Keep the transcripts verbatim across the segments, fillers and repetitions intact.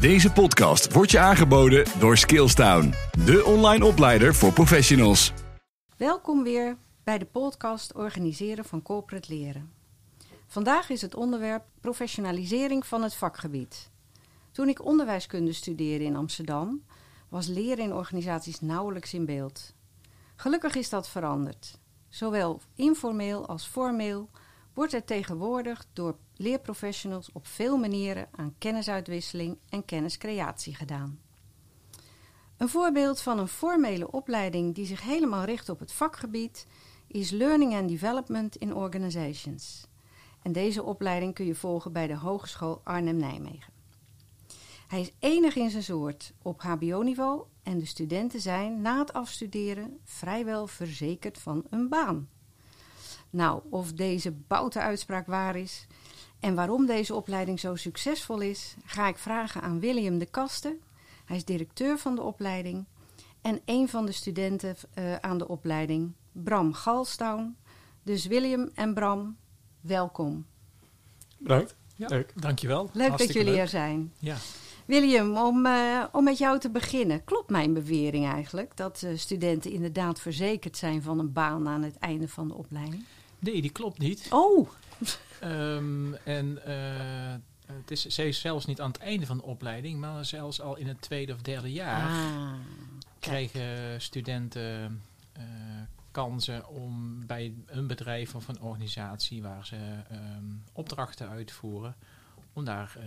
Deze podcast wordt je aangeboden door Skillstown, de online opleider voor professionals. Welkom weer bij de podcast Organiseren van Corporate Leren. Vandaag is het onderwerp professionalisering van het vakgebied. Toen ik onderwijskunde studeerde in Amsterdam, was leren in organisaties nauwelijks in beeld. Gelukkig is dat veranderd. Zowel informeel als formeel wordt er tegenwoordig door leerprofessionals op veel manieren aan kennisuitwisseling en kenniscreatie gedaan. Een voorbeeld van een formele opleiding die zich helemaal richt op het vakgebied is Learning and Development in Organizations. En deze opleiding kun je volgen bij de Hogeschool Arnhem-Nijmegen. Hij is enig in zijn soort op hbo-niveau en de studenten zijn na het afstuderen vrijwel verzekerd van een baan. Nou, of deze boute uitspraak waar is en waarom deze opleiding zo succesvol is, ga ik vragen aan William de Kaste. Hij is directeur van de opleiding en een van de studenten uh, aan de opleiding, Bram Galstoum. Dus William en Bram, welkom. Bedankt. Ja. Leuk. Dankjewel. Leuk Hartstikke dat jullie er zijn. Ja. William, om, uh, om met jou te beginnen. Klopt mijn bewering eigenlijk dat uh, studenten inderdaad verzekerd zijn van een baan aan het einde van de opleiding? Nee, die klopt niet. Oh! Um, en uh, het is, ze is zelfs niet aan het einde van de opleiding, maar zelfs al in het tweede of derde jaar ah, krijgen studenten uh, kansen om bij een bedrijf of een organisatie waar ze um, opdrachten uitvoeren, om daar uh,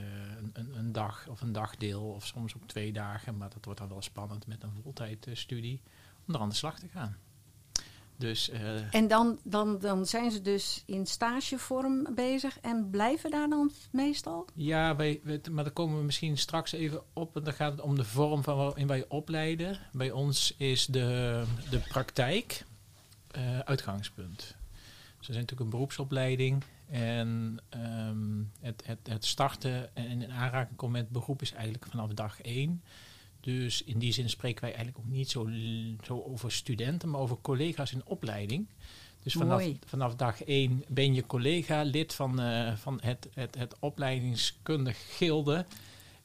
een, een dag of een dagdeel of soms ook twee dagen, maar dat wordt dan wel spannend met een voltijdstudie, om er aan de slag te gaan. Dus, uh, en dan, dan, dan zijn ze dus in stagevorm bezig en blijven daar dan meestal? Ja, wij, wij, maar daar komen we misschien straks even op. En dan gaat het om de vorm van waarin wij opleiden. Bij ons is de, de praktijk uh, uitgangspunt. Ze zijn natuurlijk een beroepsopleiding en um, het, het, het starten en in aanraking komen met beroep is eigenlijk vanaf dag één. Dus in die zin spreken wij eigenlijk ook niet zo, zo over studenten, maar over collega's in opleiding. Dus vanaf, vanaf dag één ben je collega, lid van, uh, van het, het, het opleidingskundig gilde.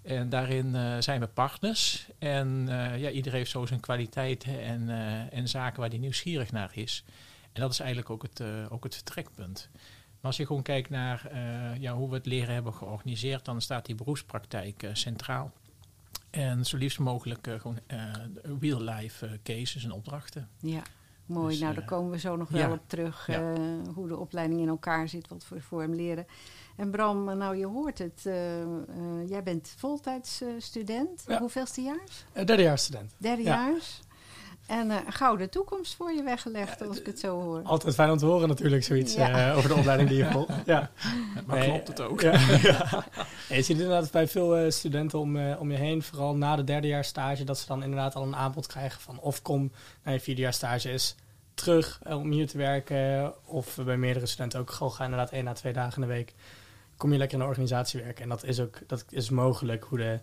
En daarin uh, zijn we partners. En uh, ja, iedereen heeft zo zijn kwaliteiten en, uh, en zaken waar hij nieuwsgierig naar is. En dat is eigenlijk ook het, uh, ook het vertrekpunt. Maar als je gewoon kijkt naar uh, ja, hoe we het leren hebben georganiseerd, dan staat die beroepspraktijk uh, centraal. En zo liefst mogelijk uh, gewoon uh, real-life uh, cases en opdrachten. Ja, mooi. Dus, nou, daar uh, komen we zo nog ja. wel op terug. Ja. Uh, hoe de opleiding in elkaar zit, wat voor vorm leren. En Bram, nou je hoort het. Uh, uh, jij bent voltijds uh, student. Ja. Hoeveelste jaars? Uh, derdejaars student. Derdejaars. Ja. En een uh, gouden toekomst voor je weggelegd, ja, als ik het zo hoor. Altijd fijn om te horen natuurlijk, zoiets ja. uh, over de opleiding die je volgt. Ja. Maar nee, klopt het ook? Ja. ja. Ja, je ziet inderdaad bij veel uh, studenten om, uh, om je heen, vooral na de derdejaars stage, dat ze dan inderdaad al een aanbod krijgen van of kom naar je vierdejaars stage is terug uh, om hier te werken. Of uh, bij meerdere studenten ook, gewoon ga inderdaad één à twee dagen in de week. Kom je lekker in de organisatie werken. En dat is ook dat is mogelijk hoe, de,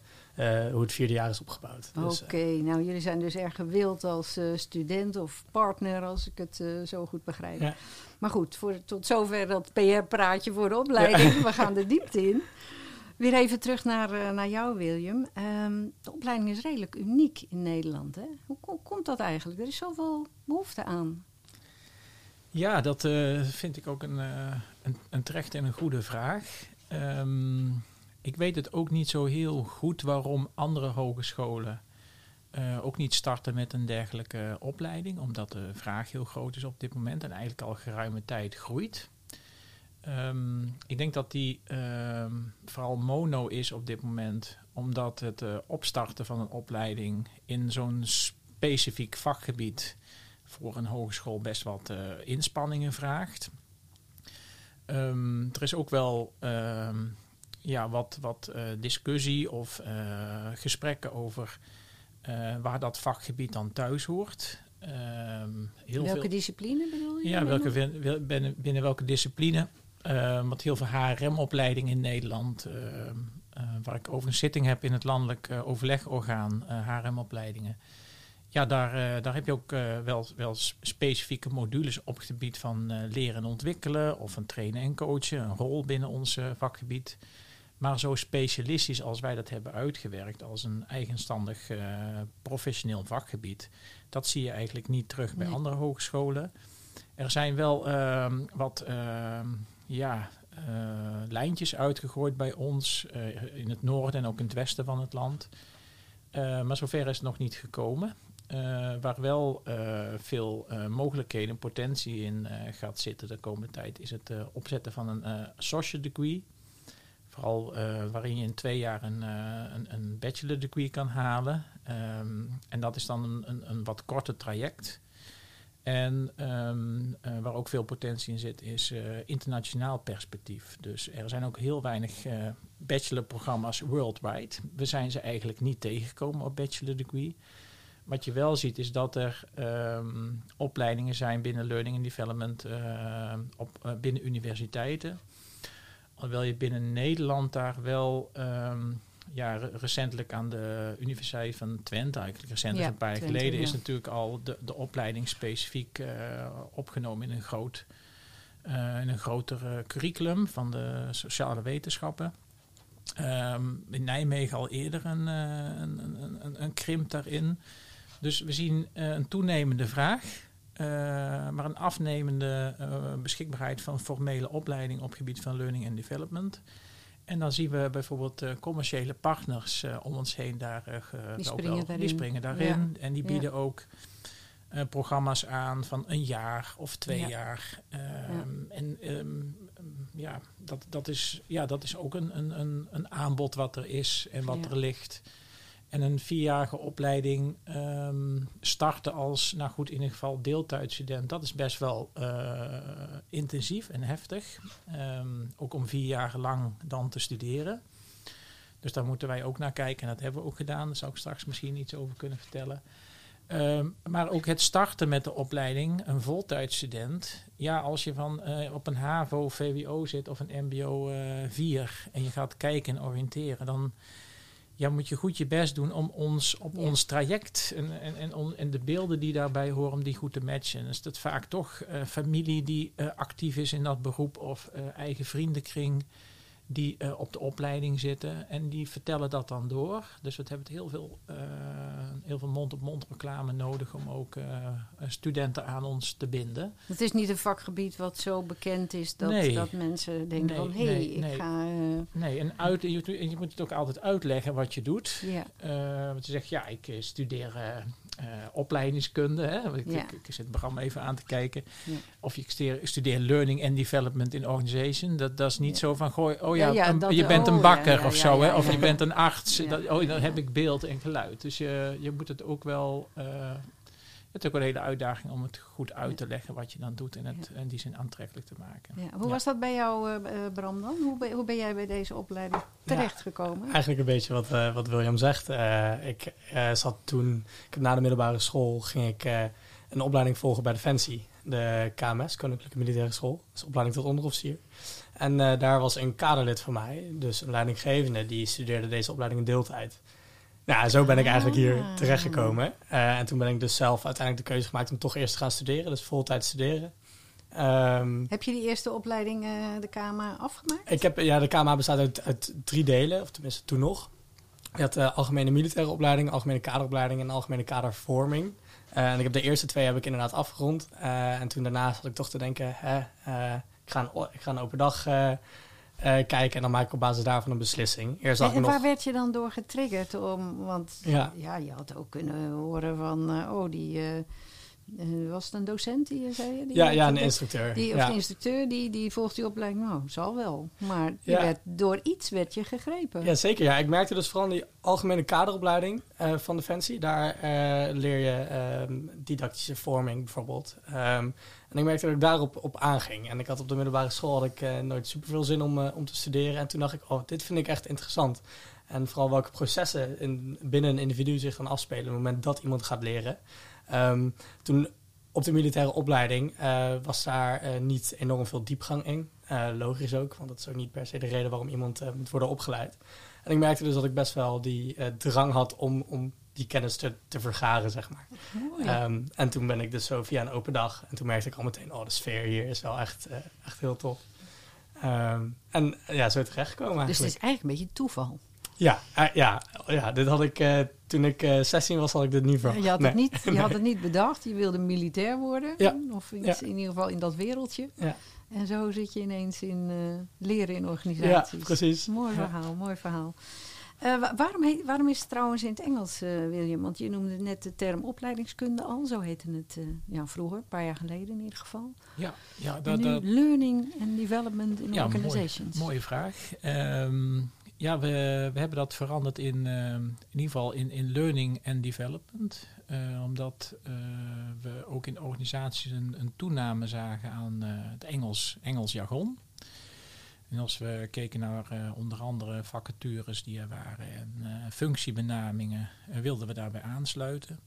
uh, hoe het vierde jaar is opgebouwd. Dus, Oké, okay, uh, nou jullie zijn dus erg gewild als uh, student of partner, als ik het uh, zo goed begrijp. Ja. Maar goed, voor, tot zover dat P R-praatje voor de opleiding. Ja. We gaan de diepte in. Weer even terug naar, uh, naar jou, William. Um, de opleiding is redelijk uniek in Nederland. Hè? Hoe, hoe komt dat eigenlijk? Er is zoveel behoefte aan. Ja, dat uh, vind ik ook een, uh, een, een terechte en een goede vraag. Um, ik weet het ook niet zo heel goed waarom andere hogescholen uh, ook niet starten met een dergelijke opleiding. Omdat de vraag heel groot is op dit moment en eigenlijk al geruime tijd groeit. Um, ik denk dat die uh, vooral mono is op dit moment. Omdat het uh, opstarten van een opleiding in zo'n specifiek vakgebied voor een hogeschool best wat uh, inspanningen vraagt. Um, er is ook wel um, ja, wat, wat uh, discussie of uh, gesprekken over uh, waar dat vakgebied dan thuis hoort. Um, heel welke veel, discipline bedoel je? Ja, welke, binnen, binnen welke discipline? Uh, want heel veel H R M-opleidingen in Nederland, uh, uh, waar ik over een zitting heb in het landelijk uh, overlegorgaan, uh, H R M-opleidingen. Ja, daar, uh, daar heb je ook uh, wel, wel specifieke modules op het gebied van uh, leren en ontwikkelen, of een trainen en coachen, een rol binnen ons uh, vakgebied. Maar zo specialistisch als wij dat hebben uitgewerkt als een eigenstandig uh, professioneel vakgebied, dat zie je eigenlijk niet terug bij nee. andere hogescholen. Er zijn wel uh, wat uh, ja, uh, lijntjes uitgegooid bij ons uh, in het noorden en ook in het westen van het land. Uh, maar zover is het nog niet gekomen. Uh, waar wel uh, veel uh, mogelijkheden en potentie in uh, gaat zitten de komende tijd is het uh, opzetten van een uh, associate degree. Vooral uh, waarin je in twee jaar een, uh, een, een bachelor degree kan halen. Um, en dat is dan een, een, een wat korter traject. En um, uh, waar ook veel potentie in zit is uh, internationaal perspectief. Dus er zijn ook heel weinig uh, bachelorprogramma's worldwide. We zijn ze eigenlijk niet tegengekomen op bachelor degree. Wat je wel ziet is dat er um, opleidingen zijn binnen Learning and Development uh, op, uh, binnen universiteiten. Alhoewel je binnen Nederland daar wel um, ja, recentelijk aan de Universiteit van Twente, eigenlijk recent ja, een paar jaar Twente, geleden, ja. is natuurlijk al de, de opleiding specifiek uh, opgenomen in een, groot, uh, in een groter curriculum van de sociale wetenschappen. Um, in Nijmegen al eerder een, uh, een, een, een krimp daarin. Dus we zien uh, een toenemende vraag, uh, maar een afnemende uh, beschikbaarheid van formele opleiding op het gebied van learning and development. En dan zien we bijvoorbeeld uh, commerciële partners uh, om ons heen daar, uh, die, springen wel, daarin. die springen daarin. Ja. En die bieden ja. ook uh, programma's aan van een jaar of twee ja. jaar. Um, ja. En um, ja, dat, dat is, ja, dat is ook een, een, een aanbod wat er is en wat ja. er ligt. En een vierjarige opleiding um, starten als, nou goed, in ieder geval deeltijdstudent. Dat is best wel uh, intensief en heftig. Um, ook om vier jaar lang dan te studeren. Dus daar moeten wij ook naar kijken. En dat hebben we ook gedaan. Daar zou ik straks misschien iets over kunnen vertellen. Um, maar ook het starten met de opleiding, een voltijdstudent. Ja, als je van, uh, op een HAVO, V W O zit of een M B O uh, vier en je gaat kijken en oriënteren, dan ja, moet je goed je best doen om ons op ja. ons traject en, en, en, on, en de beelden die daarbij horen, om die goed te matchen. Is dat vaak toch uh, familie die uh, actief is in dat beroep of uh, eigen vriendenkring die uh, op de opleiding zitten en die vertellen dat dan door. Dus we hebben heel veel, uh, heel veel mond-op-mond reclame nodig om ook uh, studenten aan ons te binden. Het is niet een vakgebied wat zo bekend is dat, nee. dat mensen denken nee, van hé, hey, nee, ik nee. ga... Uh... Nee, en, uit, en, je, en je moet het ook altijd uitleggen wat je doet. Ja. Uh, want je zegt, ja, ik studeer uh, uh, opleidingskunde. Hè? Ik, ja. ik, ik zit het programma even aan te kijken. Ja. Of ik studeer, ik studeer Learning and Development in Organization. Dat, dat is niet ja. zo van, gooi, oh, Ja, ja, ja, een, je bent een bakker ja, ja, of zo, ja, ja, hè? Of ja, je bent een arts. Ja, dat, oh, dan heb ik beeld en geluid. Dus je, je moet het ook wel... Uh, het is ook een hele uitdaging om het goed uit te leggen wat je dan doet en het in die zin aantrekkelijk te maken. Ja, hoe ja. was dat bij jou, uh, Bram, dan? Hoe ben, hoe ben jij bij deze opleiding terechtgekomen? Ja, eigenlijk een beetje wat, uh, wat William zegt. Uh, ik uh, zat toen, na de middelbare school, ging ik uh, een opleiding volgen bij Defensie. De K M S, Koninklijke Militaire School. Dat is opleiding tot onderofficier. En uh, daar was een kaderlid van mij, dus een leidinggevende, die studeerde deze opleiding in deeltijd. Nou, zo ben ik eigenlijk hier terechtgekomen. Uh, en toen ben ik dus zelf uiteindelijk de keuze gemaakt om toch eerst te gaan studeren, dus voltijd studeren. Um, heb je die eerste opleiding, uh, de K M A, afgemaakt? Ik heb, ja, de K M A bestaat uit, uit drie delen, of tenminste toen nog. Je had uh, algemene militaire opleiding, algemene kaderopleiding en algemene kadervorming. Uh, en ik heb de eerste twee heb ik inderdaad afgerond. Uh, en toen daarna zat ik toch te denken, hè, uh, ik, ga een, ik ga een open dag uh, uh, kijken en dan maak ik op basis daarvan een beslissing. Eerst en, en nog... waar werd je dan door getriggerd? Om, want ja. ja, je had ook kunnen horen van, uh, oh, die... Uh, was het een docent die je zei? Die ja, ja, een instructeur. Die, of ja. een instructeur die, die volgt die opleiding. Nou, zal wel. Maar je ja. werd, door iets werd je gegrepen. Ja, zeker. Ja. Ik merkte dus vooral die algemene kaderopleiding uh, van Defensie. Daar uh, leer je um, didactische vorming bijvoorbeeld. Um, en ik merkte dat ik daarop op aanging. En ik had op de middelbare school had ik, uh, nooit superveel zin om, uh, om te studeren. En toen dacht ik, oh, dit vind ik echt interessant. En vooral welke processen in, binnen een individu zich gaan afspelen op het moment dat iemand gaat leren. Um, toen op de militaire opleiding uh, was daar uh, niet enorm veel diepgang in. Uh, logisch ook, want dat is ook niet per se de reden waarom iemand uh, moet worden opgeleid. En ik merkte dus dat ik best wel die uh, drang had om, om die kennis te, te vergaren, zeg maar. Mooi. Um, en toen ben ik dus zo via een open dag. En toen merkte ik al meteen, oh, de sfeer hier is wel echt, uh, echt heel tof. Um, en ja, zo terechtgekomen eigenlijk. Dus het is eigenlijk een beetje toeval. Ja, uh, ja, ja, dit had ik uh, toen ik uh, zestien was, had ik dit niet verwacht. Je had, nee. het, niet, je nee. had het niet bedacht, je wilde militair worden. Ja. Of iets, ja. in ieder geval in dat wereldje. Ja. En zo zit je ineens in uh, leren in organisaties. Ja, precies. Mooi verhaal, ja. mooi verhaal. Uh, wa- waarom, he- waarom is het trouwens in het Engels, uh, William? Want je noemde net de term opleidingskunde al. Zo heette het uh, ja, vroeger, een paar jaar geleden in ieder geval. Ja, ja, dat, dat, Learning and Development in ja, Organizations. Mooi, mooie vraag. Um, ja, we, we hebben dat veranderd in, uh, in ieder geval in, in Learning and Development. Uh, omdat uh, we ook in organisaties een, een toename zagen aan uh, het Engels, Engels jargon. En als we keken naar uh, onder andere vacatures die er waren en uh, functiebenamingen, uh, wilden we daarbij aansluiten.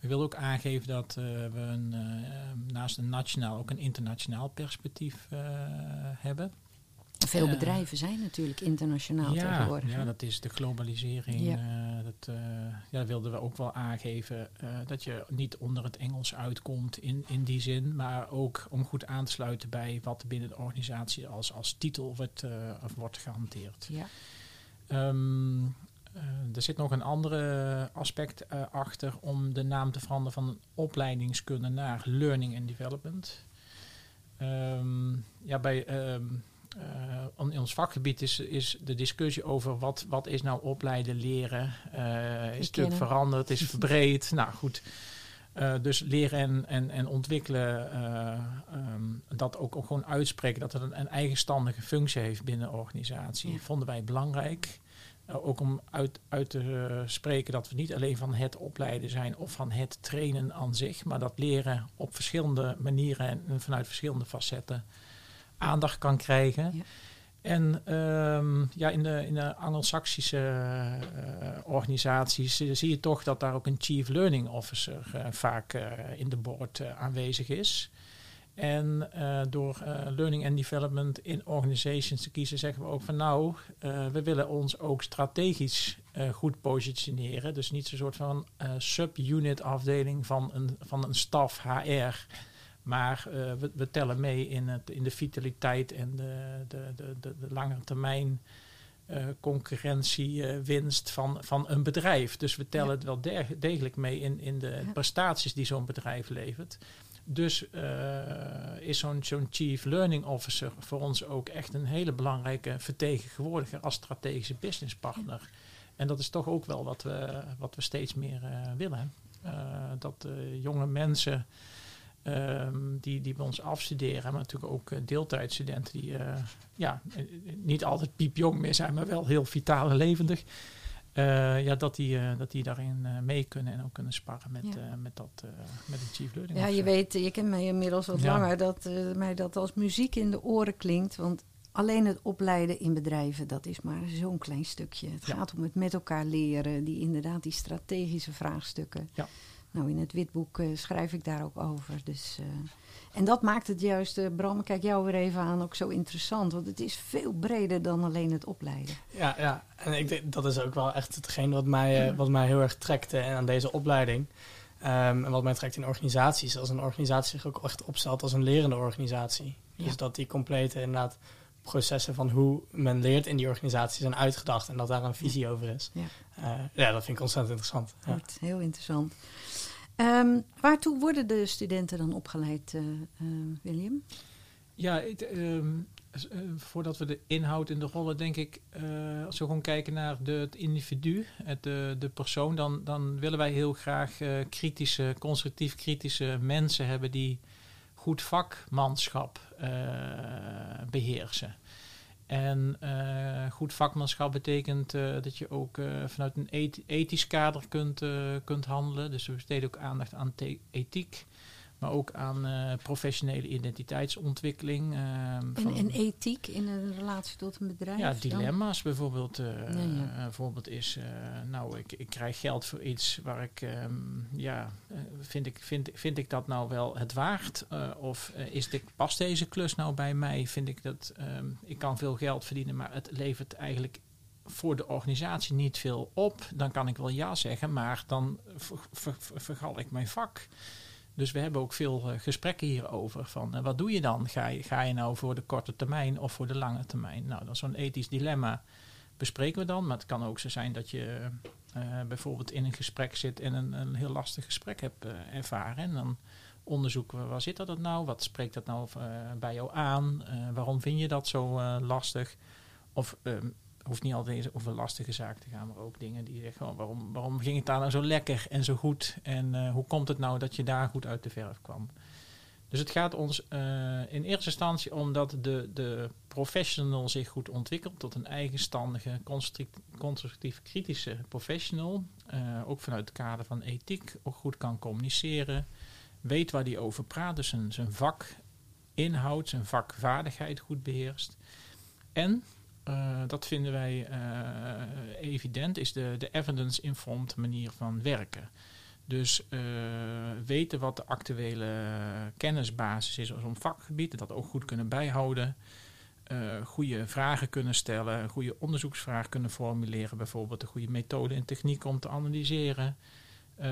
We wilden ook aangeven dat uh, we een, uh, naast een nationaal ook een internationaal perspectief uh, hebben. Veel uh, bedrijven zijn natuurlijk internationaal ja, tegenwoordig. Ja, dat is de globalisering. Ja. Uh, dat, uh, ja, dat wilden we ook wel aangeven. Uh, dat je niet onder het Engels uitkomt in, in die zin. Maar ook om goed aan te sluiten bij wat binnen de organisatie als, als titel wordt, uh, wordt gehanteerd. Ja. Um, uh, er zit nog een ander aspect uh, achter om de naam te veranderen van opleidingskunde naar Learning and Development. Um, ja, bij... Um, Uh, in ons vakgebied is, is de discussie over wat, wat is nou opleiden, leren, uh, is natuurlijk veranderd, is verbreed. Nou goed, uh, dus leren en, en, en ontwikkelen, uh, um, dat ook, ook gewoon uitspreken, dat het een, een eigenstandige functie heeft binnen de organisatie, ja. vonden wij belangrijk. Uh, ook om uit, uit te uh, spreken dat we niet alleen van het opleiden zijn of van het trainen aan zich, maar dat leren op verschillende manieren en vanuit verschillende facetten aandacht kan krijgen. Ja. En um, ja, in de, in de Anglo-Saxische uh, organisaties uh, zie je toch dat daar ook een Chief Learning Officer uh, vaak uh, in de board uh, aanwezig is. En uh, door uh, Learning and Development in Organizations te kiezen, zeggen we ook van nou, uh, we willen ons ook strategisch uh, goed positioneren. Dus niet zo'n soort van uh, sub-unit afdeling van een, van een staf H R. Maar uh, we, we tellen mee in, het, in de vitaliteit en de, de, de, de lange termijn uh, concurrentiewinst uh, van, van een bedrijf. Dus we tellen ja. het wel de, degelijk mee in, in de ja. prestaties die zo'n bedrijf levert. Dus uh, is zo'n, zo'n Chief Learning Officer voor ons ook echt een hele belangrijke vertegenwoordiger als strategische businesspartner. Ja. En dat is toch ook wel wat we, wat we steeds meer uh, willen. Uh, dat uh, jonge mensen... Um, die, die bij ons afstuderen, maar natuurlijk ook uh, deeltijdstudenten die uh, ja, niet altijd piepjong meer zijn, maar wel heel vitaal en levendig. Uh, ja, dat die, uh, dat die daarin uh, mee kunnen en ook kunnen sparren met, ja. uh, met, dat, uh, met de Chief Learning. Ja, je weet, je kent mij inmiddels wat ja. langer, dat uh, mij dat als muziek in de oren klinkt, want alleen het opleiden in bedrijven, dat is maar zo'n klein stukje. Het ja. gaat om het met elkaar leren, die inderdaad die strategische vraagstukken. Ja. Nou, in het witboek uh, schrijf ik daar ook over. Dus, uh, en dat maakt het juist, uh, Bram, kijk jou weer even aan, ook zo interessant. Want het is veel breder dan alleen het opleiden. Ja, ja. En ik denk, dat is ook wel echt hetgeen wat mij, uh, wat mij heel erg trekt uh, aan deze opleiding. Um, en wat mij trekt in organisaties. Als een organisatie zich ook echt opstelt als een lerende organisatie. Ja. Dus dat die complete inderdaad processen van hoe men leert in die organisatie zijn uitgedacht. En dat daar een visie over is. Ja, uh, ja dat vind ik ontzettend interessant. Ja. Heel interessant. Um, waartoe worden de studenten dan opgeleid, uh, uh, William? Ja, het, um, uh, voordat we de inhoud in de rollen, denk ik, uh, als we gewoon kijken naar de, het individu, het, de, de persoon, dan, dan willen wij heel graag uh, kritische, constructief kritische mensen hebben die goed vakmanschap uh, beheersen. En uh, goed vakmanschap betekent uh, dat je ook uh, vanuit een et- ethisch kader kunt, uh, kunt handelen. Dus we besteden ook aandacht aan the- ethiek, maar ook aan uh, professionele identiteitsontwikkeling. Uh, en, en ethiek in een relatie tot een bedrijf? Ja, dilemma's dan? bijvoorbeeld. Uh, ja, ja. Bijvoorbeeld is, uh, nou, ik, ik krijg geld voor iets waar ik, um, ja, vind ik, vind, vind ik dat nou wel het waard? Uh, of uh, is dit, past deze klus nou bij mij? Vind ik dat, um, ik kan veel geld verdienen, maar het levert eigenlijk voor de organisatie niet veel op. Dan kan ik wel ja zeggen, maar dan ver, ver, ver, vergal ik mijn vak. Dus we hebben ook veel uh, gesprekken hierover. Van uh, wat doe je dan? Ga je, ga je nou voor de korte termijn of voor de lange termijn? Nou, dat is zo'n ethisch dilemma. Bespreken we dan. Maar het kan ook zo zijn dat je uh, bijvoorbeeld in een gesprek zit en een, een heel lastig gesprek hebt uh, ervaren. En dan onderzoeken we, waar zit dat nou? Wat spreekt dat nou uh, bij jou aan? Uh, waarom vind je dat zo uh, lastig? Of uh, hoeft niet altijd over lastige zaken te gaan, maar ook dingen die zeggen, gewoon, waarom, waarom ging het daar nou zo lekker en zo goed? En uh, hoe komt het nou dat je daar goed uit de verf kwam? Dus het gaat ons uh, in eerste instantie om dat de, de professional zich goed ontwikkelt tot een eigenstandige, constructief kritische professional. Uh, ook vanuit het kader van ethiek, ook goed kan communiceren. Weet waar die over praat, dus zijn, zijn vakinhoud, zijn vakvaardigheid goed beheerst. En, uh, dat vinden wij uh, evident, is de, de evidence-informed manier van werken. Dus uh, weten wat de actuele kennisbasis is om vakgebied, dat ook goed kunnen bijhouden. Uh, goede vragen kunnen stellen, een goede onderzoeksvraag kunnen formuleren. Bijvoorbeeld de goede methode en techniek om te analyseren. Uh,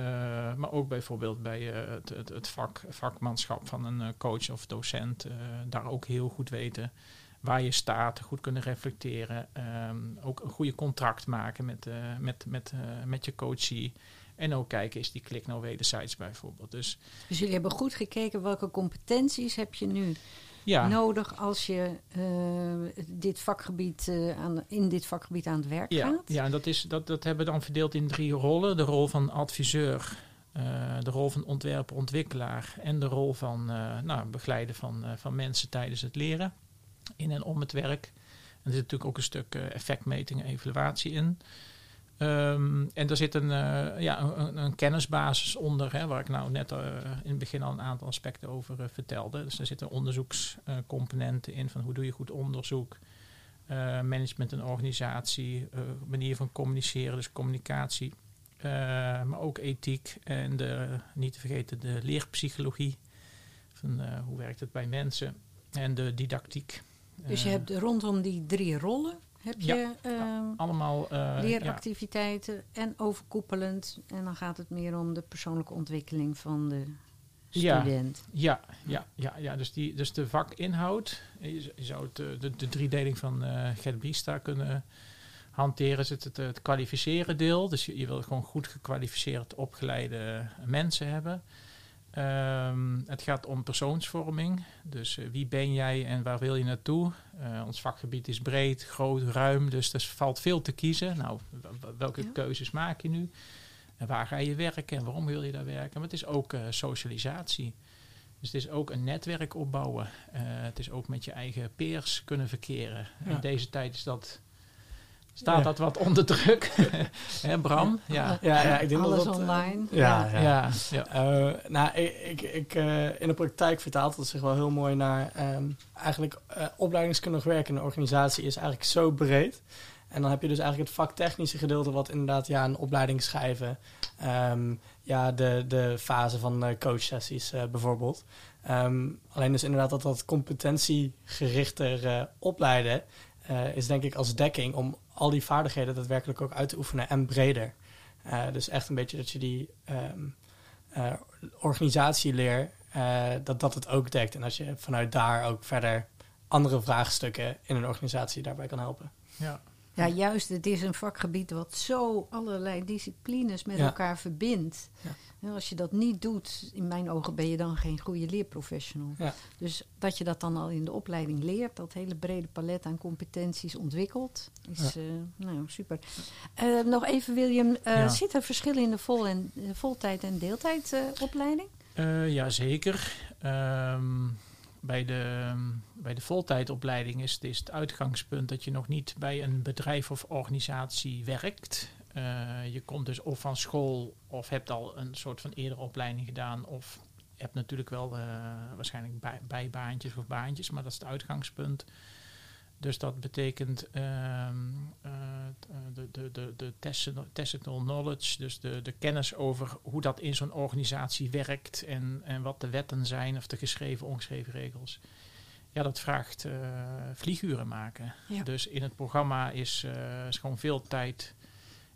maar ook bijvoorbeeld bij uh, het, het, het vak, vakmanschap van een coach of docent. Uh, daar ook heel goed weten waar je staat, goed kunnen reflecteren. Uh, ook een goede contract maken met, uh, met, met, uh, met je coachie. En ook kijken, is die klik nou wederzijds bijvoorbeeld. Dus, dus jullie hebben goed gekeken, welke competenties heb je nu ja. nodig als je uh, dit vakgebied, uh, aan, in dit vakgebied aan het werk ja. gaat? Ja, en dat, is, dat, dat hebben we dan verdeeld in drie rollen. De rol van adviseur, uh, de rol van ontwerper-ontwikkelaar en de rol van uh, nou, begeleiden van, uh, van mensen tijdens het leren in en om het werk. En er zit natuurlijk ook een stuk uh, effectmeting en evaluatie in. Um, en daar zit een, uh, ja, een, een kennisbasis onder, hè, waar ik nou net uh, in het begin al een aantal aspecten over uh, vertelde. Dus daar zitten onderzoekscomponenten uh, in van hoe doe je goed onderzoek, uh, management en organisatie, uh, manier van communiceren, dus communicatie, uh, maar ook ethiek en de, niet te vergeten de leerpsychologie, van uh, hoe werkt het bij mensen en de didactiek. Dus je uh, hebt rondom die drie rollen? Heb je ja, uh, ja, allemaal uh, leeractiviteiten ja. en overkoepelend. En dan gaat het meer om de persoonlijke ontwikkeling van de student. Ja, ja, ja, ja. Dus, die, dus de vakinhoud. Je zou het, de, de driedeling van uh, Gert Biesta kunnen hanteren. Is het, het, het kwalificeren deel. Dus je, je wil gewoon goed gekwalificeerd opgeleide mensen hebben. Um, het gaat om persoonsvorming. Dus uh, wie ben jij en waar wil je naartoe? Uh, ons vakgebied is breed, groot, ruim. Dus er valt veel te kiezen. Nou, welke ja. keuzes maak je nu? En waar ga je werken? En waarom wil je daar werken? Maar het is ook uh, socialisatie. Dus het is ook een netwerk opbouwen. Uh, het is ook met je eigen peers kunnen verkeren. Ja. In deze tijd is dat... Staat ja. dat wat onder druk? Hè, Bram? Ja. Ja, ja, ik denk Alles dat, online. Ja, ja. ja. ja. ja. Uh, nou, ik, ik, uh, in de praktijk vertaalt dat zich wel heel mooi naar... Um, eigenlijk uh, opleidingskundig werken in een organisatie is eigenlijk zo breed. En dan heb je dus eigenlijk het vaktechnische gedeelte... wat inderdaad ja, een opleiding schrijven. Um, ja, de, de fase van uh, coachsessies uh, bijvoorbeeld. Um, alleen dus inderdaad dat dat competentiegerichter uh, opleiden... Uh, is denk ik als dekking om al die vaardigheden daadwerkelijk ook uit te oefenen en breder. Uh, dus echt een beetje dat je die um, uh, organisatieleer, uh, dat dat het ook dekt. En dat je vanuit daar ook verder andere vraagstukken in een organisatie daarbij kan helpen. Ja, ja juist. Het is een vakgebied wat zo allerlei disciplines met ja. elkaar verbindt. Ja. En als je dat niet doet, in mijn ogen ben je dan geen goede leerprofessional. Ja. Dus dat je dat dan al in de opleiding leert, dat hele brede palet aan competenties ontwikkelt, is ja. uh, nou, super. Uh, nog even William, uh, ja. zit er verschil in de vol- en, de voltijd- en deeltijdopleiding? Uh, uh, Jazeker. Um, bij, de, bij de voltijdopleiding is het, is het uitgangspunt dat je nog niet bij een bedrijf of organisatie werkt. Uh, je komt dus of van school of hebt al een soort van eerdere opleiding gedaan... of hebt natuurlijk wel uh, waarschijnlijk bij, bijbaantjes of baantjes... maar dat is het uitgangspunt. Dus dat betekent uh, uh, de, de, de, de tactical knowledge... dus de, de kennis over hoe dat in zo'n organisatie werkt... en, en wat de wetten zijn of de geschreven, ongeschreven regels... Ja, dat vraagt uh, vlieguren maken. Ja. Dus in het programma is, uh, is gewoon veel tijd...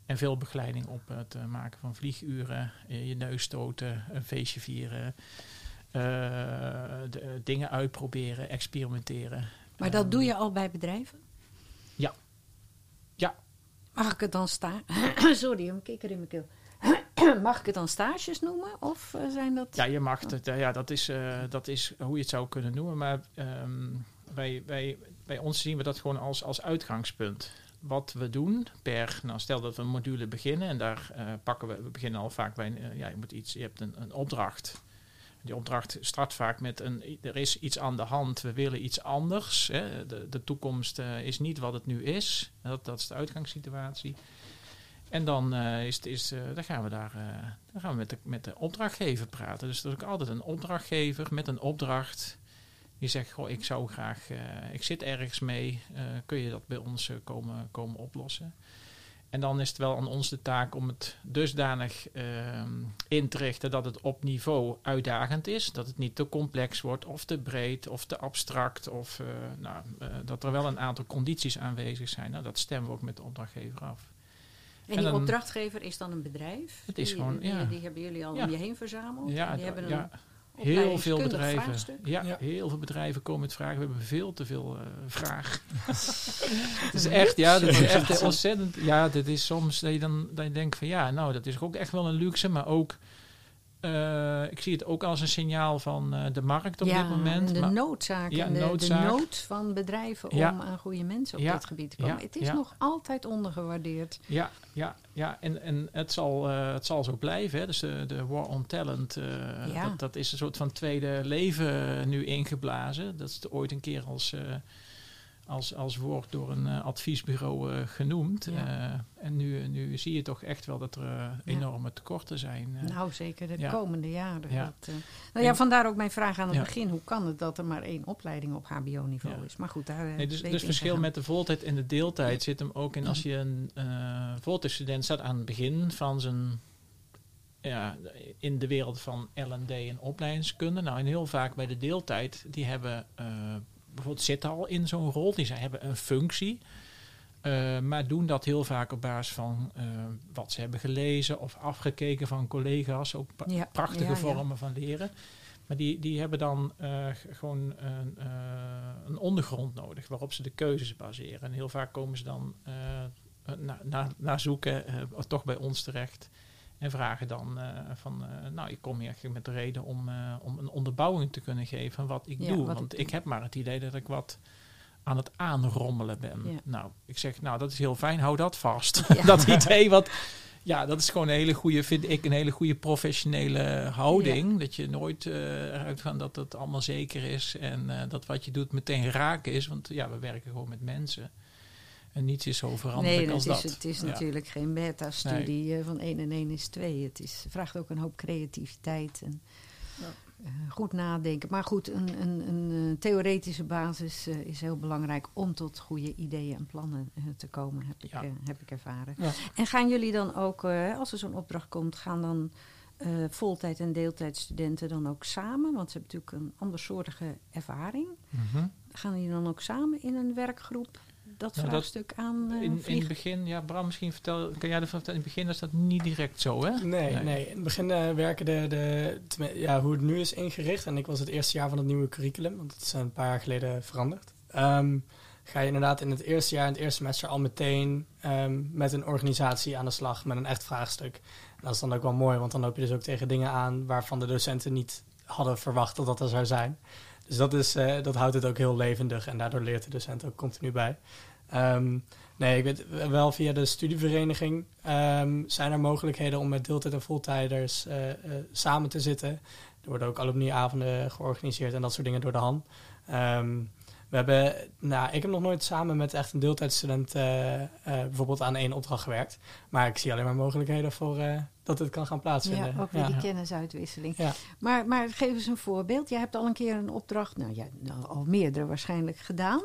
En veel begeleiding op het uh, maken van vlieguren, je neus stoten, een feestje vieren, uh, de, uh, dingen uitproberen, experimenteren. Maar dat um, doe je al bij bedrijven? Ja. Ja. Mag ik het dan sta? Sorry, een kikker in mijn keel. Mag ik het dan stages noemen? Of zijn dat... Ja, je mag het. Uh, ja, dat is, uh, dat is hoe je het zou kunnen noemen. Maar um, wij, wij, bij ons zien we dat gewoon als, als uitgangspunt. Wat we doen per... Nou, stel dat we een module beginnen en daar uh, pakken we... We beginnen al vaak bij... Een, uh, ja, je, moet iets, je hebt een, een opdracht. Die opdracht start vaak met... een. Er is iets aan de hand. We willen iets anders. Hè. De, de toekomst uh, is niet wat het nu is. Dat, dat is de uitgangssituatie. En dan, uh, is, is, uh, dan gaan we, daar, uh, dan gaan we met, de, met de opdrachtgever praten. Dus er is ook altijd een opdrachtgever met een opdracht... Die zegt, goh, ik zou graag, uh, ik zit ergens mee, uh, kun je dat bij ons uh, komen, komen oplossen? En dan is het wel aan ons de taak om het dusdanig uh, in te richten dat het op niveau uitdagend is. Dat het niet te complex wordt of te breed of te abstract. Of uh, nou, uh, dat er wel een aantal condities aanwezig zijn. Nou, dat stemmen we ook met de opdrachtgever af. En, en die dan, opdrachtgever is dan een bedrijf? Het is die, gewoon, ja. die, die hebben jullie al ja. om je heen verzameld? Ja, en die hebben een... ja. Heel veel bedrijven. Ja, ja, heel veel bedrijven komen met vragen. We hebben veel te veel uh, vraag. Het is echt, ja, dat is echt ontzettend. Ja, dat is soms dat je dan, dan denkt van ja, nou, dat is ook echt wel een luxe, maar ook. Uh, ik zie het ook als een signaal van uh, de markt op ja, dit moment. De maar, noodzaak, ja, de noodzaak. De nood van bedrijven om ja. aan goede mensen op ja. dit gebied te komen. Ja. Het is ja. nog altijd ondergewaardeerd. Ja, ja, ja. en, en het, zal, uh, het zal zo blijven. Hè. Dus de, de war on talent, uh, ja. dat, dat is een soort van tweede leven nu ingeblazen. Dat is ooit een keer als... Uh, Als, als woord door een uh, adviesbureau uh, genoemd. Ja. Uh, en nu, nu zie je toch echt wel dat er uh, enorme ja. tekorten zijn. Uh, nou, zeker de ja. komende jaren. Ja. Dat, uh, nou ja, vandaar ook mijn vraag aan het ja. begin. Hoe kan het dat er maar één opleiding op H B O-niveau ja. is? Maar goed, daar... Uh, nee, dus het dus verschil gaan. Met de voltijd en de deeltijd ja. zit hem ook in... Als je een uh, voltijdsstudent staat aan het begin van zijn... Ja, in de wereld van L en D en opleidingskunde. Nou, en heel vaak bij de deeltijd, die hebben... Uh, bijvoorbeeld zitten al in zo'n rol, die zij hebben een functie, uh, maar doen dat heel vaak op basis van uh, wat ze hebben gelezen of afgekeken van collega's, ook pa- ja, prachtige ja, vormen ja. van leren. Maar die, die hebben dan uh, gewoon een, uh, een ondergrond nodig waarop ze de keuzes baseren. En heel vaak komen ze dan uh, na, na, na zoeken uh, toch bij ons terecht en vragen dan uh, van, uh, nou, ik kom hier met de reden om, uh, om een onderbouwing te kunnen geven van wat ik ja, doe. Wat want ik, ik heb maar het idee dat ik wat aan het aanrommelen ben. Ja. Nou, ik zeg, nou, dat is heel fijn, hou dat vast. Ja. dat idee wat, ja, dat is gewoon een hele goede, vind ik, een hele goede professionele houding. Ja. Dat je nooit uh, eruit gaat dat het allemaal zeker is en uh, dat wat je doet meteen raak is. Want ja, we werken gewoon met mensen. En niets is zo veranderlijk nee, als is, dat. Nee, het is ja. natuurlijk geen beta-studie nee. van één en één is twee. Het is, vraagt ook een hoop creativiteit en ja. goed nadenken. Maar goed, een, een, een theoretische basis uh, is heel belangrijk... om tot goede ideeën en plannen uh, te komen, heb ik, ja. uh, heb ik ervaren. Ja. En gaan jullie dan ook, uh, als er zo'n opdracht komt... gaan dan uh, voltijd- en deeltijdstudenten dan ook samen? Want ze hebben natuurlijk een andersoortige ervaring. Mm-hmm. Gaan jullie dan ook samen in een werkgroep... Dat nou, vraagstuk dat aan uh, in, in het begin, ja, Bram, misschien vertel, kan jij ervan vertellen? In het begin is dat niet direct zo, hè? Nee, nee. nee. In het begin uh, werken de, de te, ja, hoe het nu is ingericht. En ik was het eerste jaar van het nieuwe curriculum, want dat is een paar jaar geleden veranderd. Um, ga je inderdaad in het eerste jaar, in het eerste semester al meteen um, met een organisatie aan de slag, met een echt vraagstuk. En dat is dan ook wel mooi, want dan loop je dus ook tegen dingen aan waarvan de docenten niet hadden verwacht dat dat er zou zijn. Dus dat, is, uh, dat houdt het ook heel levendig en daardoor leert de docent ook continu bij. Um, nee, ik weet wel, via de studievereniging um, zijn er mogelijkheden om met deeltijd- en voltijders uh, uh, samen te zitten. Er worden ook alumniavonden georganiseerd en dat soort dingen door de hand. Um, we hebben, nou, ik heb nog nooit samen met echt een deeltijdstudent uh, uh, bijvoorbeeld aan één opdracht gewerkt. Maar ik zie alleen maar mogelijkheden voor... Uh, dat het kan gaan plaatsvinden. Ja, ook weer ja. die kennisuitwisseling. Ja. Maar, maar geef eens een voorbeeld. Jij hebt al een keer een opdracht, nou ja, al meerdere waarschijnlijk gedaan.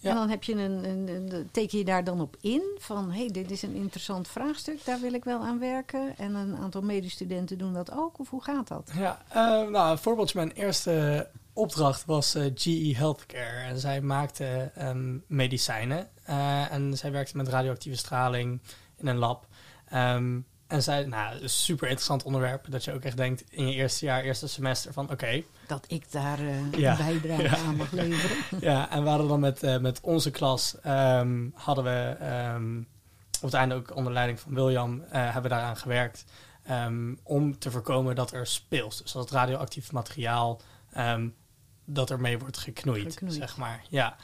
Ja. En dan heb je een, een, een, teken je daar dan op in van, hé, hey, dit is een interessant vraagstuk, daar wil ik wel aan werken. En een aantal medestudenten doen dat ook, of hoe gaat dat? Ja, uh, nou, bijvoorbeeld mijn eerste opdracht was uh, G E Healthcare. En zij maakte um, medicijnen uh, en zij werkte met radioactieve straling in een lab. Um, en zij, nou, super interessant onderwerp. Dat je ook echt denkt in je eerste jaar, eerste semester van oké. Okay, dat ik daar uh, ja, een bijdrage ja, aan mag leveren. Ja, en we hadden dan met, uh, met onze klas, um, hadden we um, op het einde ook onder leiding van William, uh, hebben we daaraan gewerkt. Um, om te voorkomen dat er speels, dus dat radioactief materiaal, um, dat ermee wordt geknoeid, geknoeid, zeg maar. Ja.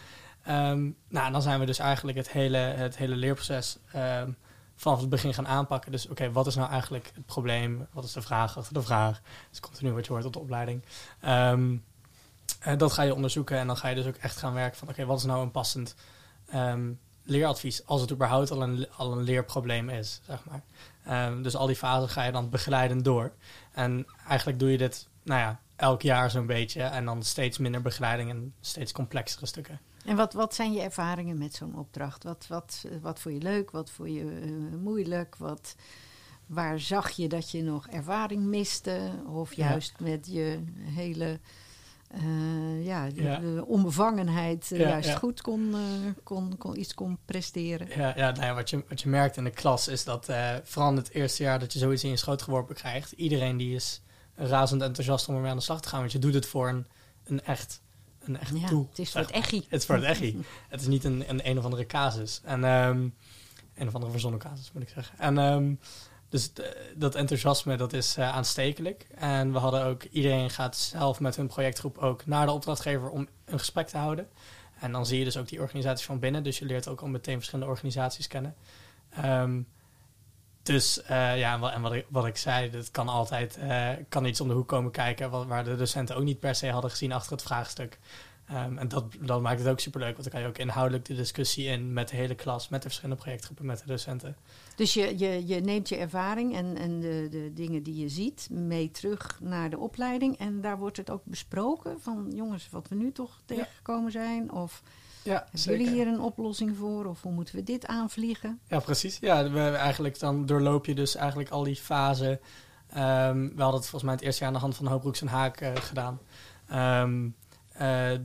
Um, nou, en dan zijn we dus eigenlijk het hele, het hele leerproces um, vanaf het begin gaan aanpakken. Dus oké, okay, wat is nou eigenlijk het probleem? Wat is de vraag achter de vraag? Dat is continu wat je hoort op de opleiding. Um, uh, dat ga je onderzoeken en dan ga je dus ook echt gaan werken van oké, okay, wat is nou een passend um, leeradvies? Als het überhaupt al een, al een leerprobleem is, zeg maar. Um, dus al die fasen ga je dan begeleidend door. En eigenlijk doe je dit, nou ja, elk jaar zo'n beetje. En dan steeds minder begeleiding en steeds complexere stukken. En wat, wat zijn je ervaringen met zo'n opdracht? Wat, wat, wat vond je leuk? Wat vond je uh, moeilijk? Wat, waar zag je dat je nog ervaring miste? Of juist ja. met je hele uh, ja, ja. De onbevangenheid ja, juist ja. goed kon, uh, kon, kon, iets kon presteren? Ja, ja, nou ja, wat je, wat je merkt in de klas is dat uh, vooral in het eerste jaar dat je zoiets in je schoot geworpen krijgt. Iedereen die is razend enthousiast om ermee aan de slag te gaan. Want je doet het voor een, een echt... Een echt ja, doel. Het is voor het echi. Het is voor het echi. Het is niet een, een een of andere casus. En, um, een of andere verzonnen casus, moet ik zeggen. En, um, dus d- dat enthousiasme, dat is uh, aanstekelijk. En we hadden ook... Iedereen gaat zelf met hun projectgroep ook naar de opdrachtgever om een gesprek te houden. En dan zie je dus ook die organisaties van binnen. Dus je leert ook al meteen verschillende organisaties kennen. Um, dus uh, ja, en, wat, en wat, ik, wat ik zei, dat kan altijd uh, kan iets om de hoek komen kijken, wat, waar de docenten ook niet per se hadden gezien achter het vraagstuk. Um, en dat, dat maakt het ook superleuk, want dan kan je ook inhoudelijk de discussie in met de hele klas, met de verschillende projectgroepen, met de docenten. Dus je, je, je neemt je ervaring en, en de, de dingen die je ziet mee terug naar de opleiding en daar wordt het ook besproken van jongens, wat we nu toch tegengekomen ja. zijn of... Ja, hebben zeker. Jullie hier een oplossing voor? Of hoe moeten we dit aanvliegen? Ja, precies. Ja, we, eigenlijk dan doorloop je dus eigenlijk al die fasen. Um, we hadden het volgens mij het eerste jaar aan de hand van Hoop, Hoeks en Haak uh, gedaan. Um, uh, nou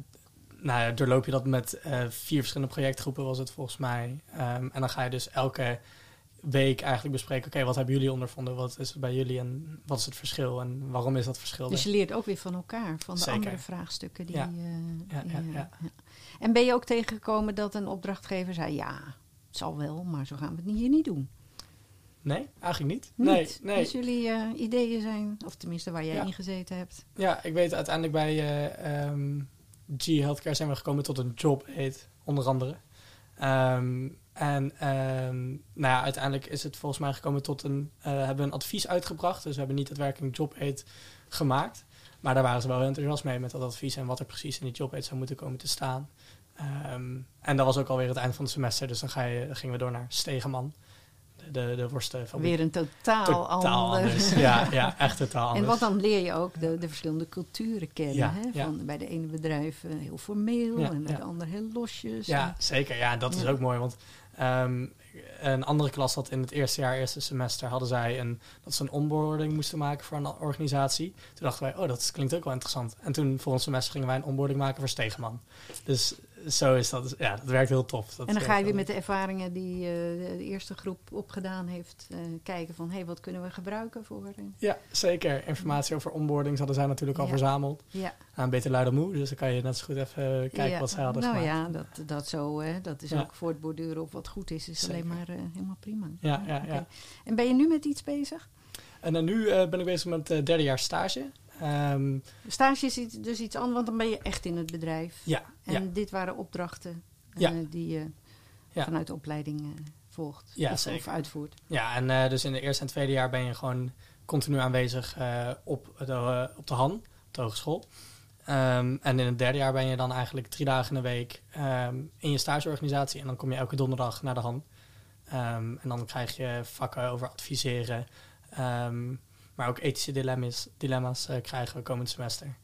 ja, doorloop je dat met uh, vier verschillende projectgroepen was het volgens mij. Um, en dan ga je dus elke week eigenlijk bespreken, oké, okay, wat hebben jullie ondervonden? Wat is het bij jullie en wat is het verschil? En waarom is dat verschil? Dus je leert ook weer van elkaar, van de zeker. andere vraagstukken. Die, ja. Uh, ja, ja, ja. ja. En ben je ook tegengekomen dat een opdrachtgever zei, ja, het zal wel, maar zo gaan we het hier niet doen? Nee, eigenlijk niet. niet. Nee, nee. Dus jullie uh, ideeën zijn, of tenminste waar jij ja. in gezeten hebt. Ja, ik weet uiteindelijk bij uh, um, G E Healthcare zijn we gekomen tot een job aid, onder andere. Um, en um, nou ja, uiteindelijk is het volgens mij gekomen tot een, uh, hebben we een advies uitgebracht. Dus we hebben niet het werk een job aid gemaakt. Maar daar waren ze wel heel enthousiast mee met dat advies en wat er precies in die job aid zou moeten komen te staan. Um, en dat was ook alweer het eind van het semester. Dus dan ga je, gingen we door naar Stegeman. De, de, de worstenfabriek. Weer een totaal, totaal anders. anders. Ja, ja, echt totaal anders. En wat dan leer je ook de, de verschillende culturen kennen. Ja, hè? Van, ja. Bij de ene bedrijf uh, heel formeel ja, en bij ja. de andere heel losjes. Ja, en... zeker. Ja, dat is ja. ook mooi. Want um, een andere klas had in het eerste jaar, eerste semester, hadden zij een, dat ze een onboarding moesten maken voor een organisatie. Toen dachten wij, oh, dat klinkt ook wel interessant. En toen volgend semester gingen wij een onboarding maken voor Stegeman. Dus... Zo is dat. Ja, dat werkt heel tof. Dat en dan ga je weer met de ervaringen die uh, de eerste groep opgedaan heeft uh, kijken van, hé, hey, wat kunnen we gebruiken voor? Uh, ja, zeker. Informatie over onboardings hadden zij natuurlijk ja. al verzameld. Ja. Aan beter luid dan moe, dus dan kan je net zo goed even kijken ja. wat zij hadden nou gemaakt. Nou ja, dat, dat zo, hè, dat is ja. ook voortborduren op wat goed is, is zeker. alleen maar uh, helemaal prima. Ja, ja, ja, okay. ja. En ben je nu met iets bezig? En dan nu uh, ben ik bezig met het uh, derde jaar stage. Um, Stage is iets, dus iets anders, want dan ben je echt in het bedrijf. Ja, en ja. dit waren opdrachten uh, ja. die je uh, ja. vanuit de opleiding uh, volgt ja, of, of uitvoert. Ja, en uh, dus in de eerste en tweede jaar ben je gewoon continu aanwezig uh, op, de, uh, op de Han, op de hogeschool. Um, en in het derde jaar ben je dan eigenlijk drie dagen in de week um, in je stageorganisatie. En dan kom je elke donderdag naar de Han. Um, en dan krijg je vakken over adviseren... Um, maar ook ethische dilemma's, dilemma's uh, krijgen we komend semester.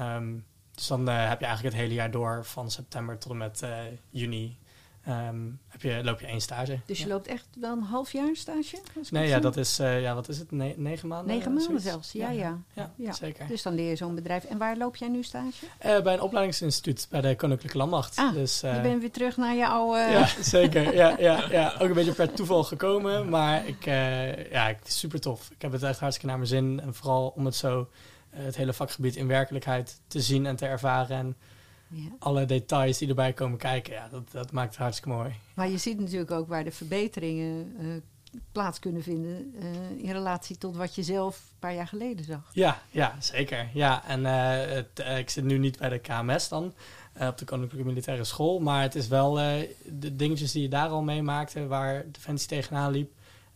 Um, dus dan uh, heb je eigenlijk het hele jaar door... van september tot en met uh, juni... Um, heb je, loop je één stage. Dus je ja. loopt echt wel een half jaar een stage? Nee, ja, dat is, uh, ja, wat is het? Ne- negen maanden? Negen maanden zoiets. zelfs, ja ja. ja. ja, ja. Zeker. Dus dan leer je zo'n bedrijf. En waar loop jij nu stage? Uh, bij een opleidingsinstituut, bij de Koninklijke Landmacht. Ah, dus, uh, je bent weer terug naar je oude... Ja, zeker. ja, ja, ja. Ook een beetje per toeval gekomen, maar ik, uh, ja, het is super tof. Ik heb het echt hartstikke naar mijn zin. En vooral om het zo, uh, het hele vakgebied in werkelijkheid te zien en te ervaren. En, Ja. alle details die erbij komen kijken, ja, dat, dat maakt het hartstikke mooi. Maar je ziet natuurlijk ook waar de verbeteringen uh, plaats kunnen vinden uh, in relatie tot wat je zelf een paar jaar geleden zag. Ja, ja zeker. Ja, en uh, het, uh, ik zit nu niet bij de K M S dan, uh, op de Koninklijke Militaire School, maar het is wel uh, de dingetjes die je daar al meemaakte, waar Defensie tegenaan liep,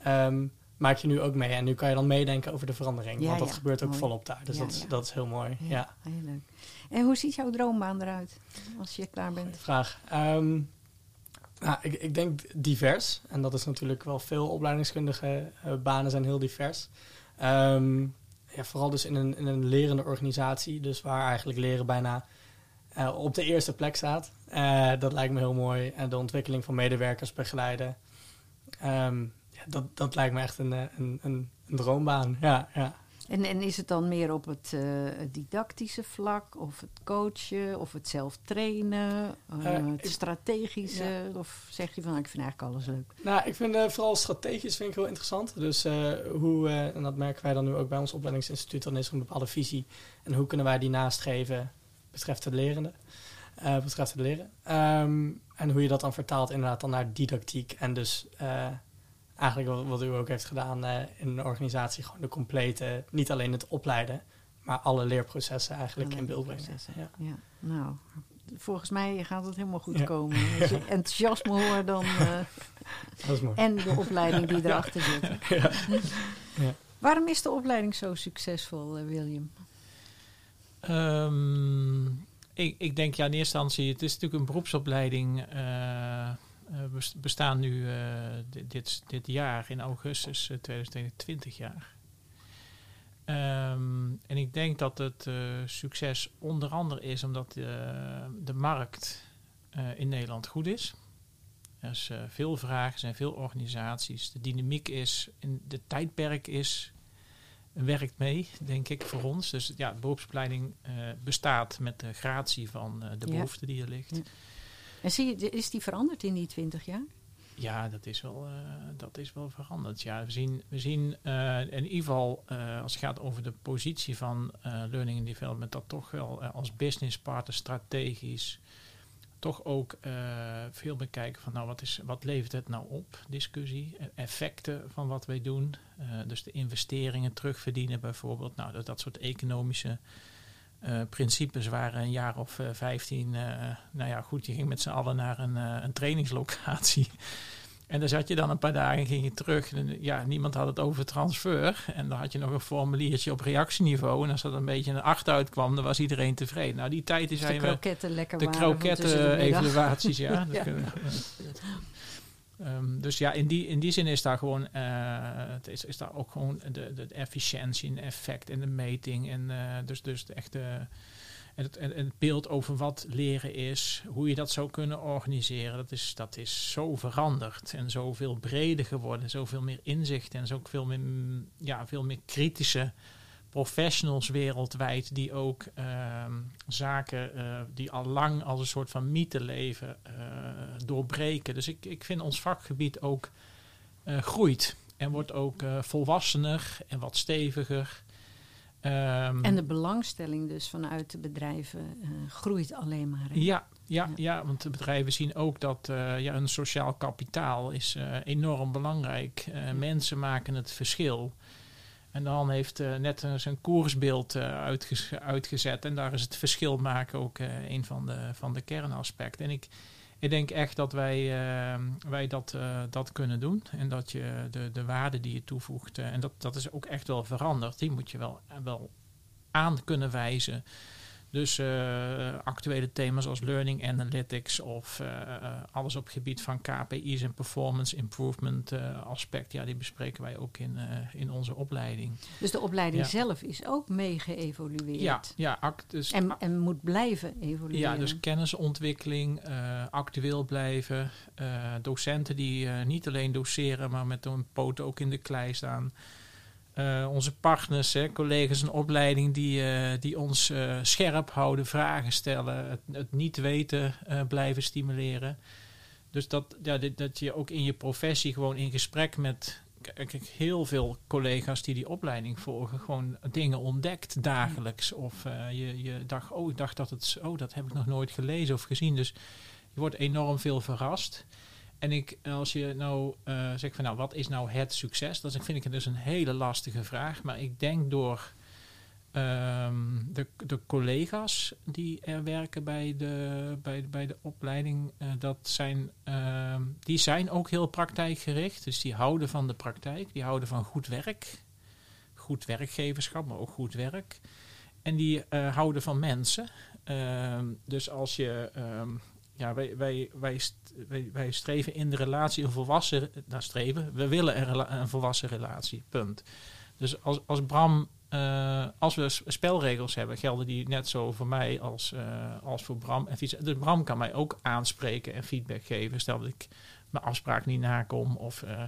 um, maak je nu ook mee. En nu kan je dan meedenken over de verandering, ja, want dat ja, gebeurt ook mooi. volop daar. Dus ja, dat, is, ja. dat is heel mooi. Ja, ja. Heel leuk. En hoe ziet jouw droombaan eruit als je klaar bent? Vraag. Um, nou, ik, ik denk divers. En dat is natuurlijk wel veel opleidingskundige uh, banen zijn heel divers. Um, ja, vooral dus in een, in een lerende organisatie. Dus waar eigenlijk leren bijna uh, op de eerste plek staat. Uh, dat lijkt me heel mooi. En de ontwikkeling van medewerkers begeleiden. Um, ja, dat, dat lijkt me echt een, een, een, een droombaan. Ja, ja. En, en is het dan meer op het uh, didactische vlak, of het coachen, of het zelf trainen, uh, uh, het strategische? Ja. Of zeg je van, ik vind eigenlijk alles leuk? Nou, ik vind uh, vooral strategisch vind ik heel interessant. Dus uh, hoe, uh, en dat merken wij dan nu ook bij ons opleidingsinstituut, dan is er een bepaalde visie. En hoe kunnen wij die naastgeven betreft het lerende, uh, betreft het leren. Um, en hoe je dat dan vertaalt inderdaad dan naar didactiek en dus... Uh, Eigenlijk wat, wat u ook heeft gedaan uh, in een organisatie. Gewoon de complete, niet alleen het opleiden, maar alle leerprocessen eigenlijk alle in beeld brengen. Ja. Ja. Nou, volgens mij gaat het helemaal goed ja. komen. Als je enthousiasme hoor dan... Uh, Dat is mooi. En de opleiding die erachter ja. zit. Ja. Ja. Waarom is de opleiding zo succesvol, uh, William? Um, ik, ik denk ja in eerste instantie, het is natuurlijk een beroepsopleiding... Uh, Uh, bestaan nu uh, dit, dit, dit jaar in augustus uh, twintig twintig jaar. Um, en ik denk dat het uh, succes onder andere is omdat uh, de markt uh, in Nederland goed is. Er is uh, veel vraag, er zijn veel organisaties. De dynamiek is, en de tijdperk is, werkt mee, denk ik, voor ons. Dus ja, de beroepsopleiding uh, bestaat met de gratie van uh, de behoefte ja. die er ligt. Ja. En zie je, is die veranderd in die twintig jaar? Ja, dat is wel, uh, dat is wel veranderd. Ja, we zien, we zien uh, in ieder geval, uh, als het gaat over de positie van uh, Learning and Development, dat toch wel uh, als businesspartner strategisch toch ook uh, veel bekijken van nou, wat, is, wat levert het nou op? Discussie, effecten van wat wij doen. Uh, dus de investeringen terugverdienen bijvoorbeeld. Nou, dat, dat soort economische... Uh, principes waren een jaar of uh, vijftien, uh, nou ja goed, je ging met z'n allen naar een, uh, een trainingslocatie. En daar zat je dan een paar dagen, ging je terug. En, ja, niemand had het over transfer. En dan had je nog een formuliertje op reactieniveau. En als dat een beetje een acht uitkwam, dan was iedereen tevreden. Nou, die tijd is dus eigenlijk... De kroketten lekker waren. De kroketten-evaluaties, ja. ja. Dat, uh, um, dus ja, in die, in die zin is daar gewoon... Uh, het is, is daar ook gewoon de, de efficiëntie en effect en de meting. En uh, dus, dus de echte... En het, en het beeld over wat leren is, hoe je dat zou kunnen organiseren, dat is, dat is zo veranderd en zoveel breder geworden, zoveel meer inzicht en zo veel meer, ja, veel meer kritische professionals wereldwijd die ook uh, zaken uh, die al lang als een soort van mythe leven uh, doorbreken. Dus ik, ik vind ons vakgebied ook uh, groeit en wordt ook uh, volwassener en wat steviger. Um, en de belangstelling dus vanuit de bedrijven uh, groeit alleen maar. Hè? Ja, ja, ja. ja, want de bedrijven zien ook dat uh, ja, hun sociaal kapitaal is uh, enorm belangrijk. Uh, ja. Mensen maken het verschil. En dan heeft uh, net uh, zijn koersbeeld uh, uitge- uitgezet. En daar is het verschil maken ook uh, een van de, van de kernaspecten. En ik, ik denk echt dat wij, uh, wij dat, uh, dat kunnen doen. En dat je de, de waarde die je toevoegt... Uh, en dat, dat is ook echt wel veranderd. Die moet je wel, wel aan kunnen wijzen. Dus uh, actuele thema's als learning analytics of uh, alles op het gebied van K P I's en performance improvement uh, aspect. Ja, die bespreken wij ook in, uh, in onze opleiding. Dus de opleiding ja. zelf is ook mee geëvolueerd. Ja, ja, act, dus, en, en moet blijven evolueren. Ja, dus kennisontwikkeling, uh, actueel blijven. Uh, docenten die uh, niet alleen doceren, maar met hun poten ook in de klei staan. Uh, onze partners, hè, collega's en opleiding die, uh, die ons uh, scherp houden, vragen stellen, het, het niet weten uh, blijven stimuleren. Dus dat, ja, dit, dat je ook in je professie gewoon in gesprek met kijk, heel veel collega's die die opleiding volgen, gewoon dingen ontdekt dagelijks. Of uh, je, je dacht, oh, ik dacht dat het, oh, dat heb ik nog nooit gelezen of gezien. Dus je wordt enorm veel verrast. En ik, als je nou uh, zegt van nou, wat is nou het succes? Dat vind ik dus een hele lastige vraag. Maar ik denk door um, de, de collega's die er werken bij de, bij, bij de opleiding, uh, dat zijn, uh, die zijn ook heel praktijkgericht. Dus die houden van de praktijk, die houden van goed werk. Goed werkgeverschap, maar ook goed werk. En die uh, houden van mensen. Uh, dus als je... Um, Ja, wij, wij, wij, wij streven in de relatie een volwassen... Nou, streven, we willen een, rela- een volwassen relatie, punt. Dus als, als Bram... Uh, als we spelregels hebben, gelden die net zo voor mij als, uh, als voor Bram. En vice- dus Bram kan mij ook aanspreken en feedback geven. Stel dat ik mijn afspraak niet nakom of... Uh,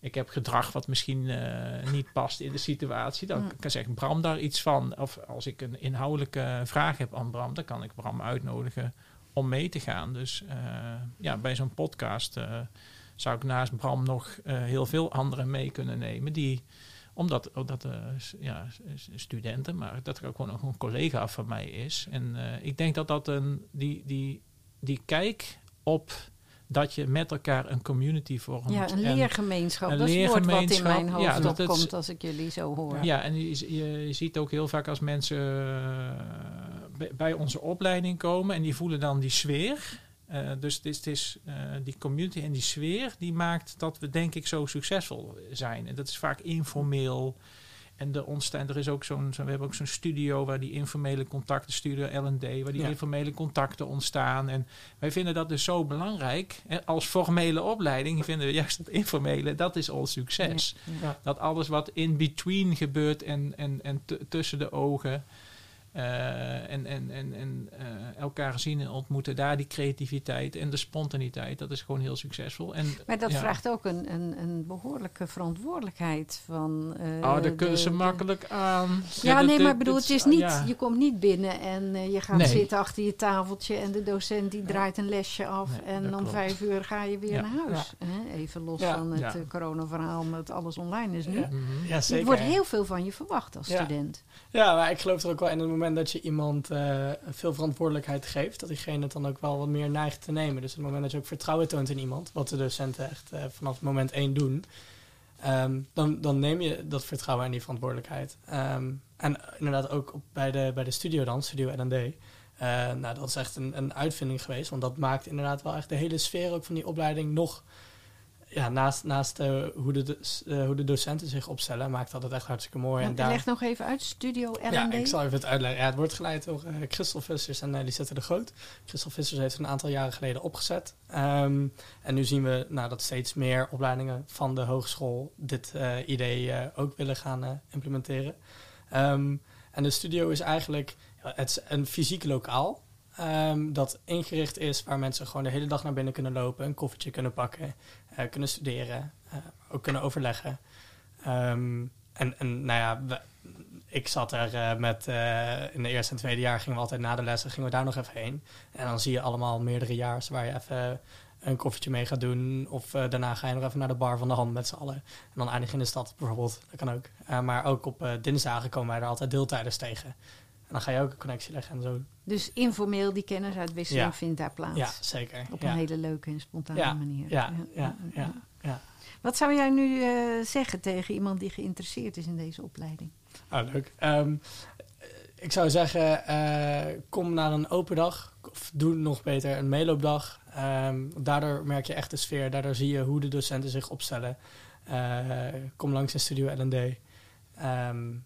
ik heb gedrag wat misschien uh, niet past in de situatie. Dan kan zeggen Bram daar iets van. Of als ik een inhoudelijke vraag heb aan Bram... dan kan ik Bram uitnodigen... om mee te gaan. Dus uh, ja, bij zo'n podcast uh, zou ik naast Bram nog uh, heel veel anderen mee kunnen nemen. Die, omdat dat uh, ja, studenten, maar dat er ook gewoon een collega van mij is. En uh, ik denk dat dat een die, die, die kijk op dat je met elkaar een community vormt. Ja, een leergemeenschap. Een dat is het woord wat in mijn hoofd ja, opkomt dat, als ik jullie zo hoor. Ja, en je, je ziet ook heel vaak als mensen... Uh, bij onze opleiding komen en die voelen dan die sfeer. Uh, dus het is, het is, uh, die community en die sfeer die maakt dat we denk ik zo succesvol zijn. En dat is vaak informeel. En de ontstaan, er is ook zo'n, zo, we hebben ook zo'n studio waar die informele contacten, Studio L en D, waar die ja. informele contacten ontstaan. En wij vinden dat dus zo belangrijk. En als formele opleiding vinden we juist het informele, dat is ons succes. Ja. Ja. Dat alles wat in between gebeurt en, en, en t- tussen de ogen... Uh, en, en, en, en uh, elkaar zien en ontmoeten. Daar die creativiteit en de spontaniteit. Dat is gewoon heel succesvol. En, maar dat ja. vraagt ook een, een, een behoorlijke verantwoordelijkheid. Van, uh, oh, daar kunnen ze de, makkelijk aan. Ja, ja de, nee, de, maar ik bedoel, het is niet, ja. je komt niet binnen en uh, je gaat nee. zitten achter je tafeltje. En de docent die draait een lesje af. Nee, en om klopt. vijf uur ga je weer ja. naar huis. Ja. Hè? Even los ja. van het ja. coronaverhaal met alles online is nu. Ja. Mm-hmm. Ja, zeker, er wordt hè? heel veel van je verwacht als ja. student. Ja, maar ik geloof er ook wel in het moment dat je iemand uh, veel verantwoordelijkheid geeft, dat diegene het dan ook wel wat meer neigt te nemen. Dus op het moment dat je ook vertrouwen toont in iemand, wat de docenten echt uh, vanaf moment één doen, um, dan, dan neem je dat vertrouwen en die verantwoordelijkheid. Um, en inderdaad ook op, bij, de, bij de studio dan, Studio L en D, uh, nou, dat is echt een, een uitvinding geweest, want dat maakt inderdaad wel echt de hele sfeer ook van die opleiding nog, ja, naast, naast uh, hoe, de, uh, hoe de docenten zich opstellen, maakt dat het echt hartstikke mooi. Nou, en daar... Leg nog even uit, Studio L en D. Ja, ik zal even het uitleggen. Ja, het wordt geleid door uh, Christel Vissers en uh, Lisette de Groot. Christel Vissers heeft een aantal jaren geleden opgezet. Um, en nu zien we nou, dat steeds meer opleidingen van de hogeschool dit uh, idee uh, ook willen gaan uh, implementeren. Um, en de studio is eigenlijk het is een fysiek lokaal. Um, dat ingericht is waar mensen gewoon de hele dag naar binnen kunnen lopen, een koffietje kunnen pakken, uh, kunnen studeren, uh, ook kunnen overleggen. Um, en, en nou ja, we, ik zat er uh, met, uh, in de eerste en tweede jaar gingen we altijd na de lessen, gingen we daar nog even heen. En dan zie je allemaal meerdere jaars waar je even een koffietje mee gaat doen of uh, daarna ga je nog even naar de bar van de hand met z'n allen. En dan eindig je in de stad bijvoorbeeld, dat kan ook. Uh, maar ook op uh, dinsdagen komen wij er altijd deeltijders tegen. En dan ga je ook een connectie leggen en zo. Dus informeel, die kennisuitwisseling ja. vindt daar plaats. Ja, zeker. Op een ja. hele leuke en spontane ja. manier. Ja. Ja. Ja. Ja. Ja. Ja. Wat zou jij nu uh, zeggen tegen iemand die geïnteresseerd is in deze opleiding? Oh, leuk. Um, ik zou zeggen, uh, kom naar een open dag. Of doe nog beter een meeloopdag. Um, daardoor merk je echt de sfeer. Daardoor zie je hoe de docenten zich opstellen. Uh, kom langs in Studio L en D. Um,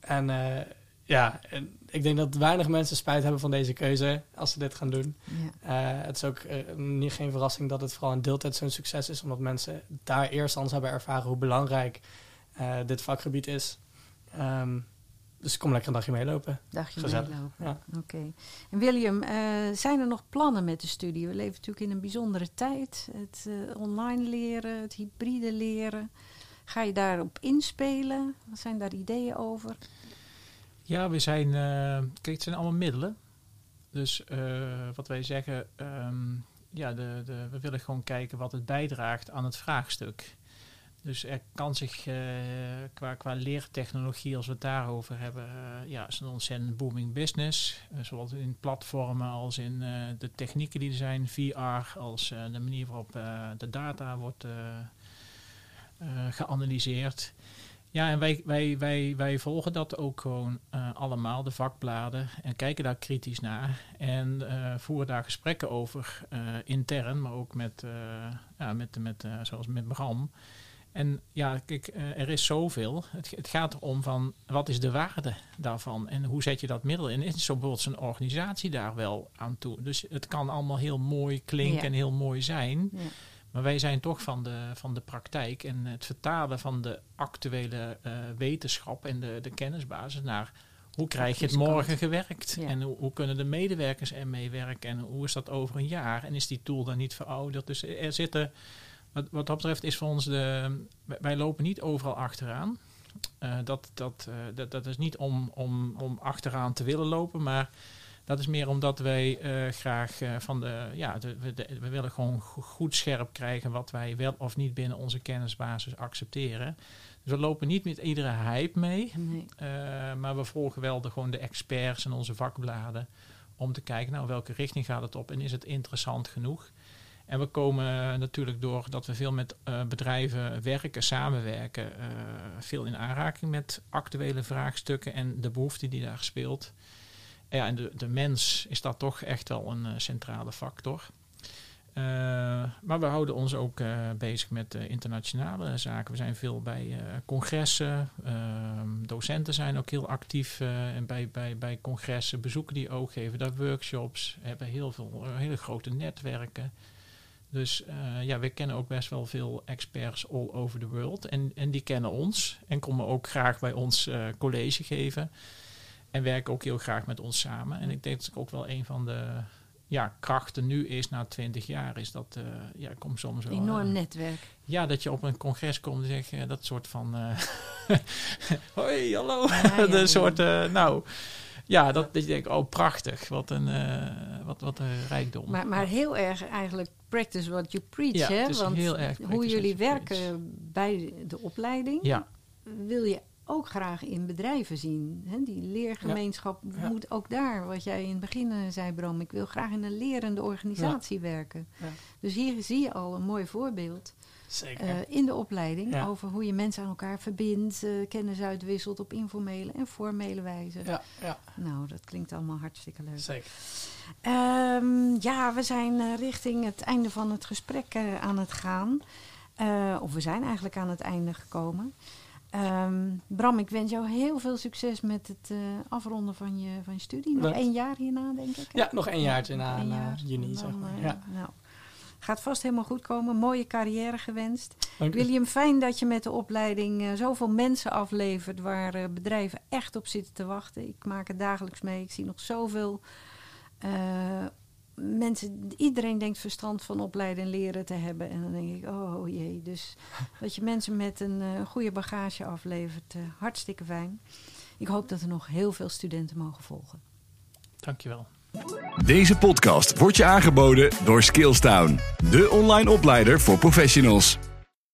en... Uh, ja, ik denk dat weinig mensen spijt hebben van deze keuze als ze dit gaan doen. Ja. Uh, het is ook uh, geen verrassing dat het vooral in deeltijd zo'n succes is, omdat mensen daar eerst anders hebben ervaren hoe belangrijk uh, dit vakgebied is. Um, dus kom lekker een dagje meelopen. Dagje Gezellig. meelopen, ja. Oké. Okay. En William, uh, zijn er nog plannen met de studie? We leven natuurlijk in een bijzondere tijd. Het uh, online leren, het hybride leren. Ga je daarop inspelen? Wat zijn daar ideeën over? Ja, we zijn, uh, kijk, het zijn allemaal middelen. Dus uh, wat wij zeggen, um, ja, de, de, we willen gewoon kijken wat het bijdraagt aan het vraagstuk. Dus er kan zich uh, qua, qua leertechnologie, als we het daarover hebben, uh, ja, is een ontzettend booming business. Uh, zowel in platformen als in uh, de technieken die er zijn, V R, als uh, de manier waarop uh, de data wordt uh, uh, geanalyseerd. Ja, en wij, wij, wij, wij volgen dat ook gewoon uh, allemaal, de vakbladen, en kijken daar kritisch naar. En uh, voeren daar gesprekken over, uh, intern, maar ook met, uh, ja, met, met, uh, zoals met Bram. En ja, kijk, uh, er is zoveel. Het, het gaat erom van, wat is de waarde daarvan? En hoe zet je dat middel in? Is zo bijvoorbeeld zo'n organisatie daar wel aan toe? Dus het kan allemaal heel mooi klinken, ja, en heel mooi zijn. Ja. Maar wij zijn toch van de, van de praktijk en het vertalen van de actuele uh, wetenschap en de, de kennisbasis naar hoe krijg je het morgen gewerkt? Ja. En hoe, hoe kunnen de medewerkers ermee werken? En hoe is dat over een jaar? En is die tool dan niet verouderd? Dus er zitten, wat, wat dat betreft is voor ons de, wij lopen niet overal achteraan. Uh, dat, dat, uh, dat, dat is niet om, om, om achteraan te willen lopen, maar dat is meer omdat wij uh, graag uh, van de... Ja, de, de, we willen gewoon goed scherp krijgen wat wij wel of niet binnen onze kennisbasis accepteren. Dus we lopen niet met iedere hype mee. Nee. Uh, maar we volgen wel de, gewoon de experts en onze vakbladen om te kijken, nou, welke richting gaat het op en is het interessant genoeg? En we komen natuurlijk door dat we veel met uh, bedrijven werken, samenwerken. Uh, veel in aanraking met actuele vraagstukken en de behoefte die daar speelt. Ja, en de, de mens is daar toch echt wel een uh, centrale factor. Uh, maar we houden ons ook uh, bezig met uh, internationale zaken. We zijn veel bij uh, congressen. Uh, docenten zijn ook heel actief uh, en bij, bij, bij congressen. Bezoeken die ook, geven daar workshops. Hebben heel veel uh, hele grote netwerken. Dus uh, ja, we kennen ook best wel veel experts all over the world. En, en die kennen ons en komen ook graag bij ons uh, college geven. En werken ook heel graag met ons samen. En ik denk dat ook wel een van de ja, krachten nu is, na twintig jaar, is dat, uh, ja, ik kom soms wel... Enorm uh, netwerk. Ja, dat je op een congres komt en zeg je dat soort van... Uh, Hoi, hallo. Ja, ja, een soort, uh, nou... Ja, dat, dat je denkt, oh prachtig, wat een, uh, wat, wat een rijkdom. Maar, maar heel erg eigenlijk practice what you preach, ja, hè? Want heel erg hoe jullie werken preach. bij de opleiding, ja, wil je ook graag in bedrijven zien. He, die leergemeenschap, ja, moet ook daar, wat jij in het begin zei, Bram, ik wil graag in een lerende organisatie, ja, werken. Ja. Dus hier zie je al een mooi voorbeeld. Zeker. Uh, in de opleiding, ja, over hoe je mensen aan elkaar verbindt, uh, kennis uitwisselt op informele en formele wijze. Ja, ja. Nou, dat klinkt allemaal hartstikke leuk. Zeker. Um, ja, we zijn uh, richting het einde van het gesprek uh, aan het gaan. Uh, of we zijn eigenlijk aan het einde gekomen. Um, Bram, ik wens jou heel veel succes met het uh, afronden van je, van je studie. Nog één jaar hierna, denk ik. Hè? Ja, nog één jaartje na, na jaar, juni, zeg maar. Uh, ja. Nou, gaat vast helemaal goed komen. Mooie carrière gewenst. Dank u. William, fijn dat je met de opleiding uh, zoveel mensen aflevert waar uh, bedrijven echt op zitten te wachten. Ik maak het dagelijks mee. Ik zie nog zoveel uh, mensen. Iedereen denkt verstand van opleiden en leren te hebben. En dan denk ik, oh jee. Dus dat je mensen met een uh, goede bagage aflevert. Uh, hartstikke fijn. Ik hoop dat er nog heel veel studenten mogen volgen. Dank je wel. Deze podcast wordt je aangeboden door Skillstown, de online opleider voor professionals.